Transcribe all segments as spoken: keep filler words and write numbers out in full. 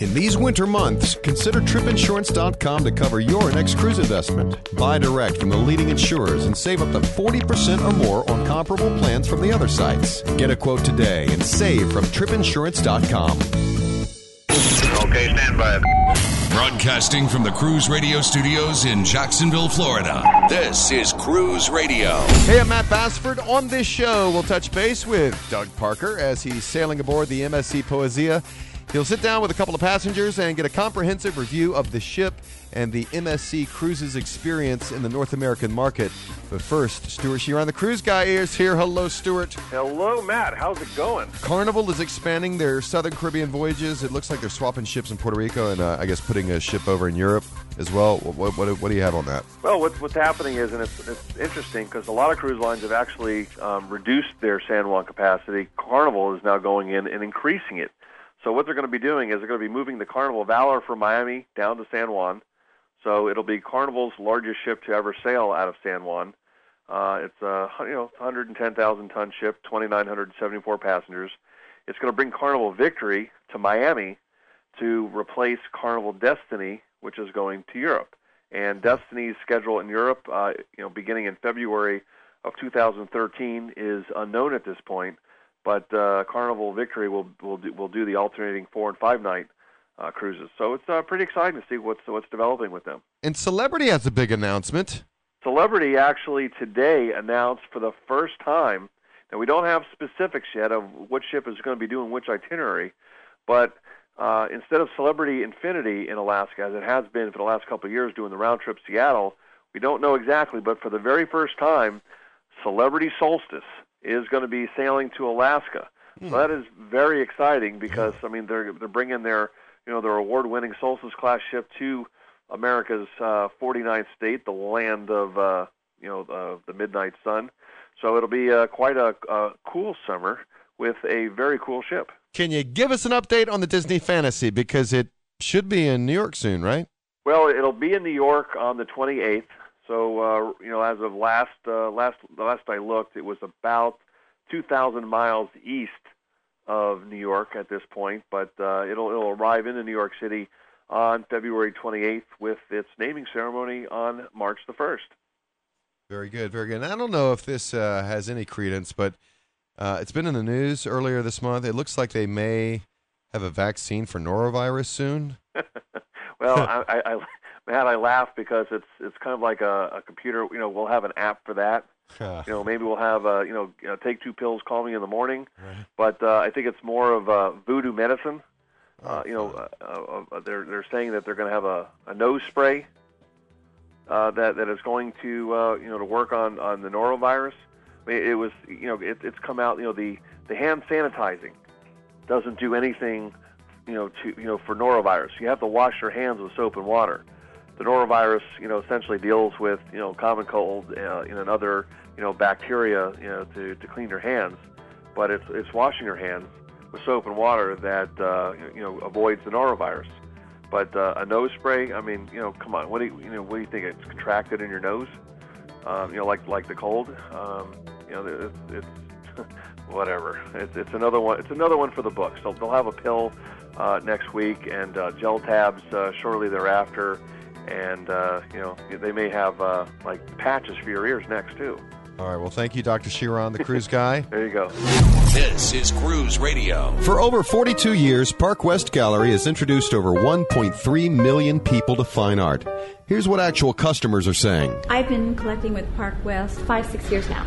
In these winter months, consider Trip Insurance dot com to cover your next cruise investment. Buy direct from the leading insurers and save up to forty percent or more on comparable plans from the other sites. Get a quote today and save from Trip Insurance dot com. Okay, stand by. Broadcasting from the Cruise Radio studios in Jacksonville, Florida, this is Cruise Radio. Hey, I'm Matt Bassford. On this show, we'll touch base with Doug Parker as he's sailing aboard the M S C Poesia. He'll sit down with a couple of passengers and get a comprehensive review of the ship and the M S C Cruises experience in the North American market. But first, Stuart Sheeran, the cruise guy, is here. Hello, Stuart. Hello, Matt. How's it going? Carnival is expanding their Southern Caribbean voyages. It looks like they're swapping ships in Puerto Rico and, uh, I guess, putting a ship over in Europe as well. What, what, what do you have on that? Well, what's, what's happening is, and it's, it's interesting because a lot of cruise lines have actually um, reduced their San Juan capacity. Carnival is now going in and increasing it. So what they're going to be doing is they're going to be moving the Carnival Valor from Miami down to San Juan. So it'll be Carnival's largest ship to ever sail out of San Juan. Uh, it's a you know one hundred ten thousand ton ship, two thousand nine hundred seventy-four passengers. It's going to bring Carnival Victory to Miami to replace Carnival Destiny, which is going to Europe. And Destiny's schedule in Europe, uh, you know, beginning in February of two thousand thirteen, is unknown at this point. But uh, Carnival Victory will will do, will do the alternating four and five night uh, cruises, so it's uh, pretty exciting to see what's what's developing with them. And Celebrity has a big announcement. Celebrity actually today announced for the first time, and we don't have specifics yet of what ship is going to be doing which itinerary, but uh, instead of Celebrity Infinity in Alaska, as it has been for the last couple of years doing the round trip Seattle, we don't know exactly, but for the very first time, Celebrity Solstice is going to be sailing to Alaska. So that is very exciting because, I mean, they're they're bringing their, you know, their award-winning Solstice-class ship to America's uh, forty-ninth state, the land of, uh, you know, uh, the midnight sun. So it'll be uh, quite a, a cool summer with a very cool ship. Can you give us an update on the Disney Fantasy? Because it should be in New York soon, right? Well, it'll be in New York on the twenty-eighth. So, uh, you know, as of last, uh, last, last I looked, it was about two thousand miles east of New York at this point, but uh, it'll, it'll arrive into New York City on February twenty-eighth with its naming ceremony on March the first. Very good, very good. And I don't know if this uh, has any credence, but uh, it's been in the news earlier this month. It looks like they may have a vaccine for norovirus soon. Well, I... I, I Matt, I laugh because it's it's kind of like a, a computer. You know, we'll have an app for that. Huh. You know, maybe we'll have a, you know, you know take two pills, call me in the morning. Right. But uh, I think it's more of uh, voodoo medicine. Oh, uh, you know, uh, uh, they're they're saying that they're going to have a, a nose spray uh, that that is going to uh, you know to work on, on the norovirus. I mean, it was you know it, it's come out you know the, the hand sanitizing doesn't do anything you know to you know for norovirus. You have to wash your hands with soap and water. The norovirus, you know, essentially deals with, you know, common cold uh, and other, you know, bacteria, you know, to, to clean your hands. But it's it's washing your hands with soap and water that, uh, you know, avoids the norovirus. But uh, a nose spray, I mean, you know, come on, what do you, you know, what do you think? It's contracted in your nose, um, you know, like like the cold. Um, you know, it's, it's whatever. It's it's another one. It's another one for the books. So they'll have a pill uh, next week and uh, gel tabs uh, shortly thereafter. And, uh, you know, they may have, uh, like, patches for your ears next, too. All right. Well, thank you, Doctor Sheeran, the cruise guy. There you go. This is Cruise Radio. For over forty-two years, Park West Gallery has introduced over one point three million people to fine art. Here's what actual customers are saying. I've been collecting with Park West five, six years now.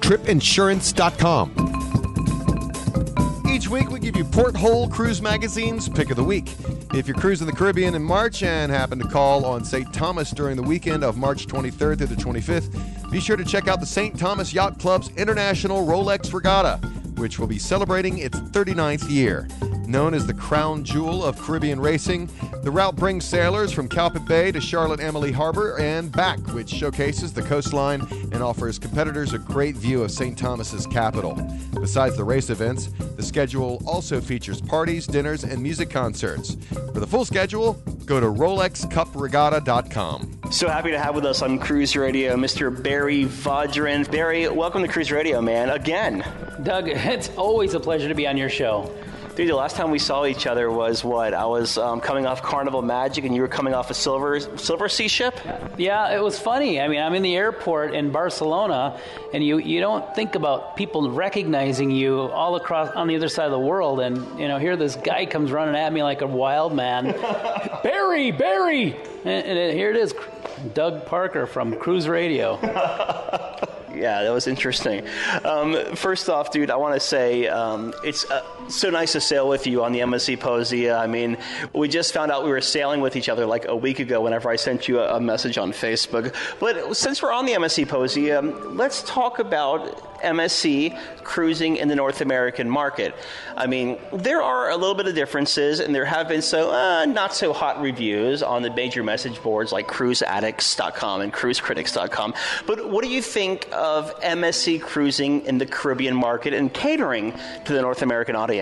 Trip Insurance dot com. Each week, we give you Porthole Cruise Magazine's Pick of the Week. If you're cruising the Caribbean in March and happen to call on Saint Thomas during the weekend of March twenty-third through the twenty-fifth, be sure to check out the Saint Thomas Yacht Club's International Rolex Regatta, which will be celebrating its thirty-ninth year. Known as the crown jewel of Caribbean racing, the route brings sailors from Calpit Bay to Charlotte Amalie Harbor and back, which showcases the coastline and offers competitors a great view of Saint Thomas's capital. Besides the race events, the schedule also features parties, dinners, and music concerts. For the full schedule, go to Rolex Cup Regatta dot com. So happy to have with us on Cruise Radio, Mister Barry Vodrin. Barry, welcome to Cruise Radio, man, again. Doug, it's always a pleasure to be on your show. Dude, the last time we saw each other was what? I was um, coming off Carnival Magic, and you were coming off a Silver Silver Sea ship? Yeah, it was funny. I mean, I'm in the airport in Barcelona, and you, you don't think about people recognizing you all across on the other side of the world. And, you know, here this guy comes running at me like a wild man. Barry, Barry! And, and here it is, Doug Parker from Cruise Radio. Yeah, that was interesting. Um, first off, dude, I want to say um, it's uh, so nice to sail with you on the M S C Poesia. I mean, we just found out we were sailing with each other like a week ago whenever I sent you a, a message on Facebook. But since we're on the M S C Poesia, let's talk about M S C cruising in the North American market. I mean, there are a little bit of differences, and there have been so uh, not so hot reviews on the major message boards like Cruise Addicts dot com and Cruise Critics dot com. But what do you think of M S C cruising in the Caribbean market and catering to the North American audience?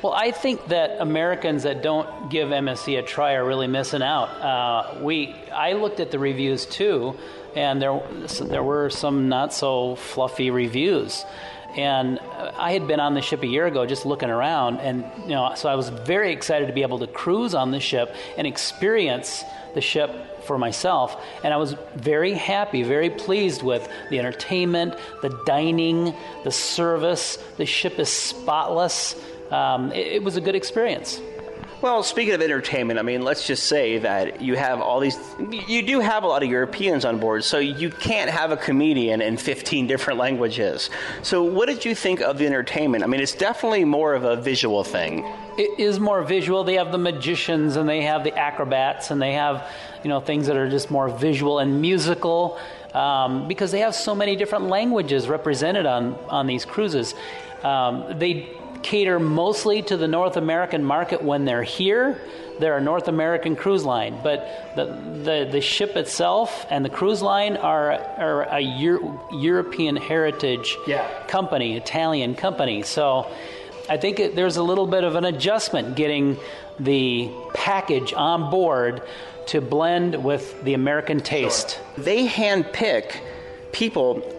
Well, I think that Americans that don't give M S C a try are really missing out. Uh, we, I looked at the reviews too, and there there were some not so fluffy reviews. And I had been on the ship a year ago just looking around, and you know, so I was very excited to be able to cruise on the ship and experience the ship for myself. And I was very happy, very pleased with the entertainment, the dining, the service. The ship is spotless. Um, it, it was a good experience. Well, speaking of entertainment, I mean, let's just say that you have all these, you do have a lot of Europeans on board, so you can't have a comedian in fifteen different languages. So what did you think of the entertainment? I mean, it's definitely more of a visual thing. It is more visual. They have the magicians, and they have the acrobats, and they have, you know, things that are just more visual and musical, um, because they have so many different languages represented on, on these cruises. Um, they cater mostly to the North American market when they're here. They're a North American cruise line, but the the, the ship itself and the cruise line are are a Euro, European heritage yeah. company, Italian company. So I think it, there's a little bit of an adjustment getting the package on board to blend with the American taste. Sure. They handpick people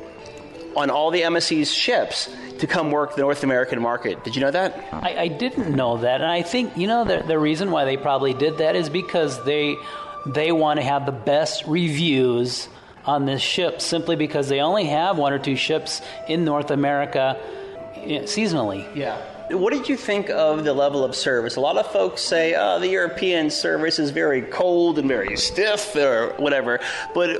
on all the M S C's ships to come work the North American market. Did you know that? I, I didn't know that. And I think, you know, the, the reason why they probably did that is because they they want to have the best reviews on this ship, simply because they only have one or two ships in North America seasonally. Yeah. what did you think of the level of service? A lot of folks say, oh, the European service is very cold and very stiff or whatever, but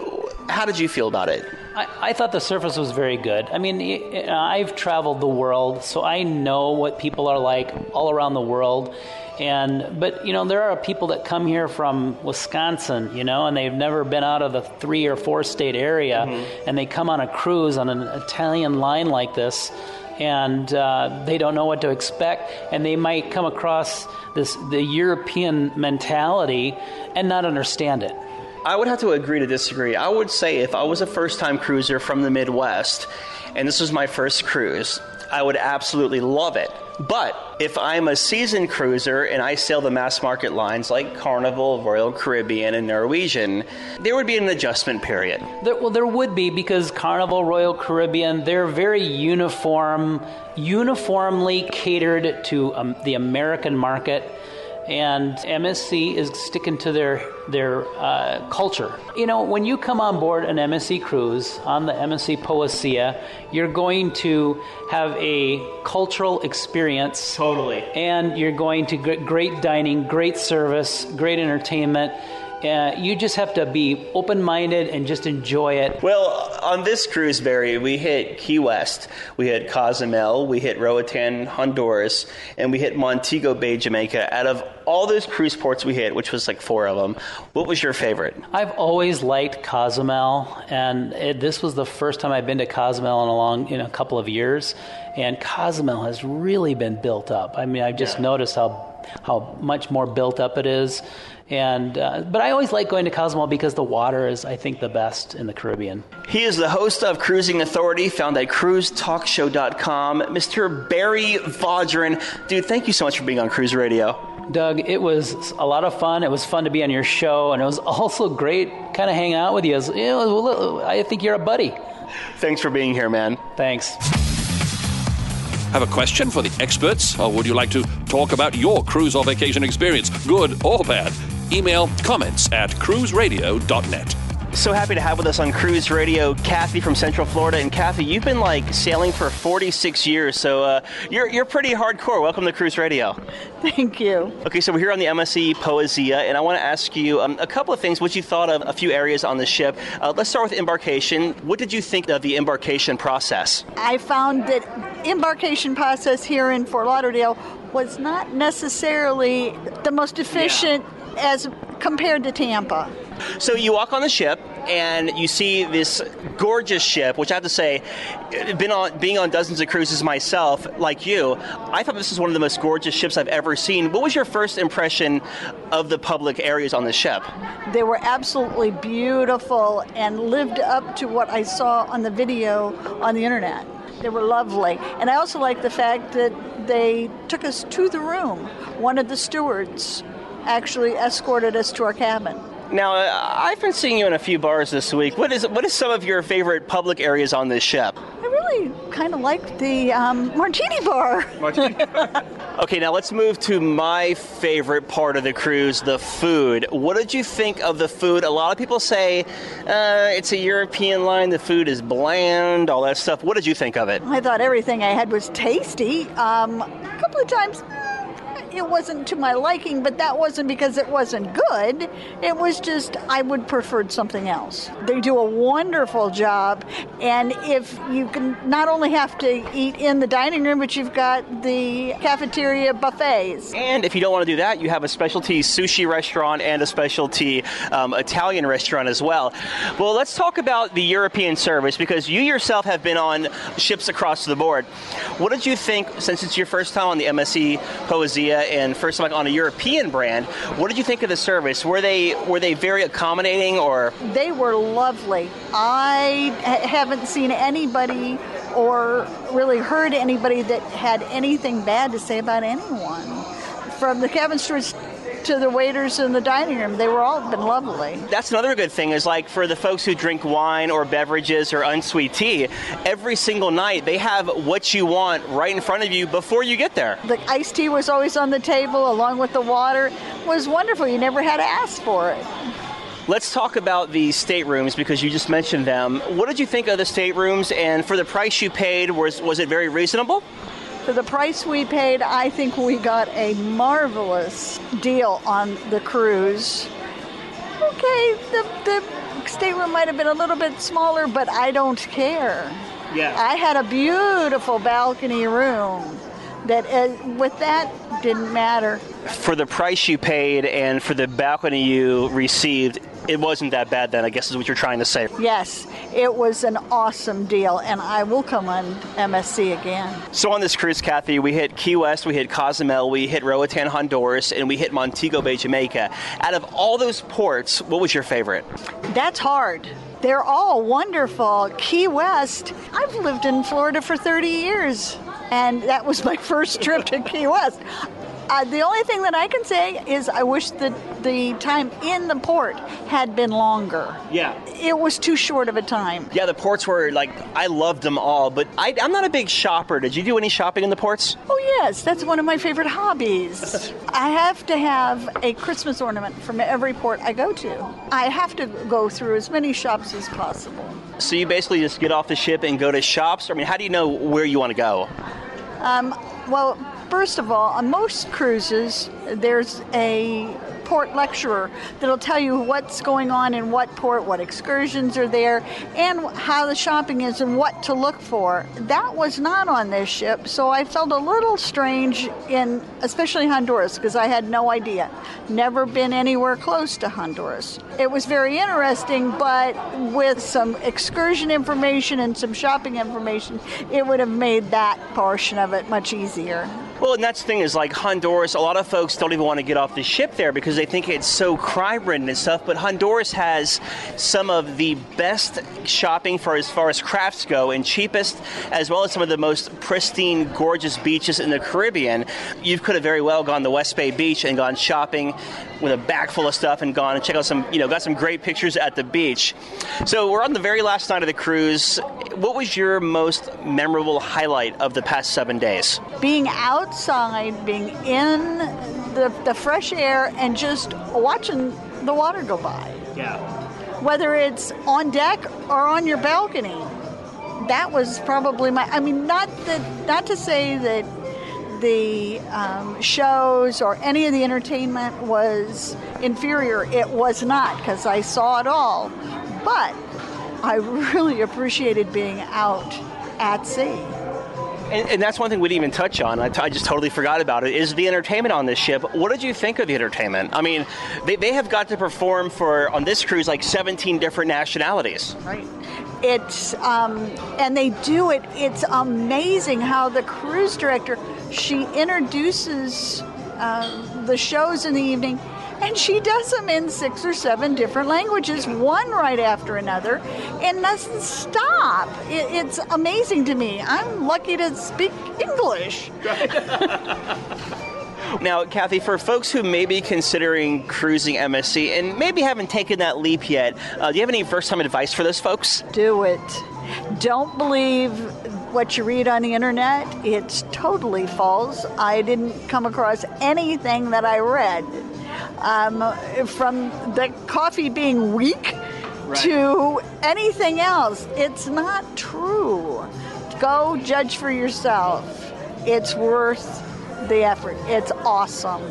how did you feel about it? I, I thought the service was very good. I mean, it, I've traveled the world, so I know what people are like all around the world. And but, you know, there are people that come here from Wisconsin, you know, and they've never been out of the three or four state area, mm-hmm. and they come on a cruise on an Italian line like this, and uh, they don't know what to expect, and they might come across this the European mentality and not understand it. I would have to agree to disagree. I would say if I was a first-time cruiser from the Midwest, and this was my first cruise, I would absolutely love it. But if I'm a seasoned cruiser and I sail the mass market lines like Carnival, Royal Caribbean, and Norwegian, there would be an adjustment period. There, well, there would be, because Carnival, Royal Caribbean, they're very uniform, uniformly catered to um, the American market. And M S C is sticking to their their uh, culture. You know, when you come on board an M S C cruise on the M S C Poesia, you're going to have a cultural experience. Totally. And you're going to get great dining, great service, great entertainment. Uh, you just have to be open-minded and just enjoy it. Well, on this cruise, Barry, we hit Key West, we hit Cozumel, we hit Roatan, Honduras, and we hit Montego Bay, Jamaica. Out of all those cruise ports we hit, which was like four of them, what was your favorite? I've always liked Cozumel, and it, this was the first time I've been to Cozumel in a long, in a couple of years, and Cozumel has really been built up. I mean, I've just yeah. noticed how how much more built up it is. And uh, but I always like going to Cozumel because the water is, I think, the best in the Caribbean. He is the host of Cruising Authority, found at cruise talk show dot com, Mister Barry Vodrin. Dude, thank you so much for being on Cruise Radio. Doug, it was a lot of fun. It was fun to be on your show, and it was also great kind of hanging out with you. It was, it was, I think you're a buddy. Thanks for being here, man. Thanks. Have a question for the experts? Or would you like to talk about your cruise or vacation experience, good or bad? Email comments at cruise radio dot net. So happy to have with us on Cruise Radio Kathy from Central Florida. And Kathy, you've been like sailing for forty-six years, so uh, you're you're pretty hardcore. Welcome to Cruise Radio. Thank you. Okay, so we're here on the M S C Poesia, and I want to ask you um, a couple of things, what you thought of a few areas on the ship. Uh, let's start with embarkation. What did you think of the embarkation process? I found that embarkation process here in Fort Lauderdale was not necessarily the most efficient yeah. as compared to Tampa. So you walk on the ship and you see this gorgeous ship, which I have to say, been on, being on dozens of cruises myself, like you, I thought this was one of the most gorgeous ships I've ever seen. What was your first impression of the public areas on the ship? They were absolutely beautiful and lived up to what I saw on the video on the internet. They were lovely. And I also like the fact that they took us to the room. One of the stewards actually escorted us to our cabin. Now, I've been seeing you in a few bars this week. What is what is some of your favorite public areas on this ship? I really kind of like the um, Martini Bar. Martini Bar. Okay, now let's move to my favorite part of the cruise, the food. What did you think of the food? A lot of people say uh, it's a European line, the food is bland, all that stuff. What did you think of it? I thought everything I had was tasty. Um, a couple of times... it wasn't to my liking, but that wasn't because it wasn't good. It was just I would prefer something else. They do a wonderful job, and if you can not only have to eat in the dining room, but you've got the cafeteria buffets. And if you don't want to do that, you have a specialty sushi restaurant and a specialty um, Italian restaurant as well. Well, let's talk about the European service, because you yourself have been on ships across the board. What did you think, since it's your first time on the M S C Poesia, and first time on a European brand, what did you think of the service? Were they were they very accommodating, or? They were lovely. I ha- haven't seen anybody or really heard anybody that had anything bad to say about anyone. From the cabin stewards to the waiters in the dining room, they were all been lovely. That's another good thing is, like, for the folks who drink wine or beverages or unsweet tea, every single night they have what you want right in front of you before you get there. The iced tea was always on the table along with the water. It was wonderful. You never had to ask for it. Let's talk about the staterooms, because you just mentioned them. What did you think of the staterooms, and for the price you paid, was was it very reasonable? For the price we paid, I think we got a marvelous deal on the cruise. Okay, the, the stateroom might have been a little bit smaller, but I don't care. Yeah. I had a beautiful balcony room that uh, with that didn't matter. For the price you paid and for the balcony you received, it wasn't that bad then, I guess is what you're trying to say. Yes, it was an awesome deal, and I will come on M S C again. So on this cruise, Kathy, we hit Key West, we hit Cozumel, we hit Roatan, Honduras, and we hit Montego Bay, Jamaica. Out of all those ports, what was your favorite? That's hard. They're all wonderful. Key West, I've lived in Florida for thirty years, and that was my first trip to Key West. Uh, the only thing that I can say is I wish that the time in the port had been longer. Yeah. It was too short of a time. Yeah, the ports were like, I loved them all, but I, I'm not a big shopper. Did you do any shopping in the ports? Oh, yes. That's one of my favorite hobbies. I have to have a Christmas ornament from every port I go to. I have to go through as many shops as possible. So you basically just get off the ship and go to shops? I mean, how do you know where you want to go? Um, well... First of all, on most cruises, there's a port lecturer that'll tell you what's going on in what port, what excursions are there, and how the shopping is and what to look for. That was not on this ship, so I felt a little strange in, especially Honduras, because I had no idea. Never been anywhere close to Honduras. It was very interesting, but with some excursion information and some shopping information, it would have made that portion of it much easier. Well, and that's the thing is, like Honduras, a lot of folks don't even want to get off the ship there because they think it's so crime-ridden and stuff, but Honduras has some of the best shopping for as far as crafts go and cheapest, as well as some of the most pristine, gorgeous beaches in the Caribbean. You could have very well gone to West Bay Beach and gone shopping with a bag full of stuff and gone and check out some, you know, got some great pictures at the beach. So we're on the very last night of the cruise. What was your most memorable highlight of the past seven days? Being out outside, being in the, the fresh air and just watching the water go by. Yeah. Whether it's on deck or on your balcony. That was probably my, I mean, not that, not to say that the um, shows or any of the entertainment was inferior. It was not, because I saw it all. But I really appreciated being out at sea. And, and that's one thing we didn't even touch on. I, t- I just totally forgot about it, is the entertainment on this ship. What did you think of the entertainment? I mean, they, they have got to perform for, on this cruise, like seventeen different nationalities. Right. It's, um, and they do it. It's amazing how the cruise director, she introduces uh, the shows in the evening, and she does them in six or seven different languages, one right after another, and doesn't stop. It, it's amazing to me. I'm lucky to speak English. Now, Kathy, for folks who may be considering cruising M S C and maybe haven't taken that leap yet, uh, do you have any first-time advice for those folks? Do it. Don't believe what you read on the internet. It's totally false. I didn't come across anything that I read. Um, from the coffee being weak right. to anything else. It's not true. Go judge for yourself. It's worth the effort. It's awesome.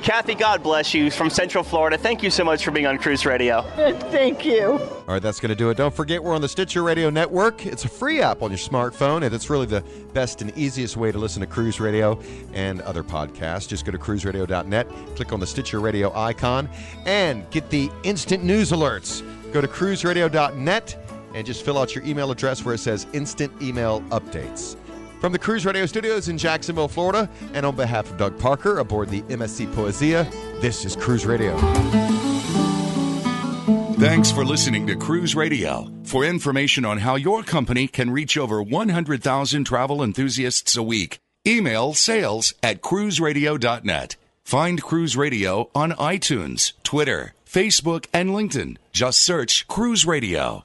Kathy, God bless you from Central Florida. Thank you so much for being on Cruise Radio. Thank you. All right, that's going to do it. Don't forget, we're on the Stitcher Radio Network. It's a free app on your smartphone, and it's really the best and easiest way to listen to Cruise Radio and other podcasts. Just go to cruise radio dot net, click on the Stitcher Radio icon, and get the instant news alerts. Go to cruise radio dot net and just fill out your email address where it says Instant Email Updates. From the Cruise Radio Studios in Jacksonville, Florida, and on behalf of Doug Parker aboard the M S C Poesia, this is Cruise Radio. Thanks for listening to Cruise Radio. For information on how your company can reach over one hundred thousand travel enthusiasts a week, email sales at cruise radio dot net. Find Cruise Radio on iTunes, Twitter, Facebook, and LinkedIn. Just search Cruise Radio.